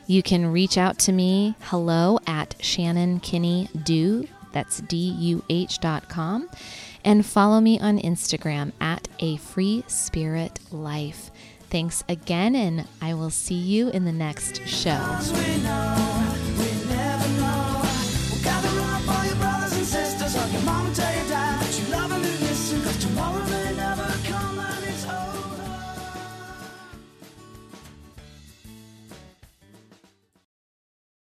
You can reach out to me, hello@ShannonKinney.Duh, that's duh.com, and follow me on Instagram @AFreeSpiritLife. Thanks again, and I will see you in the next show.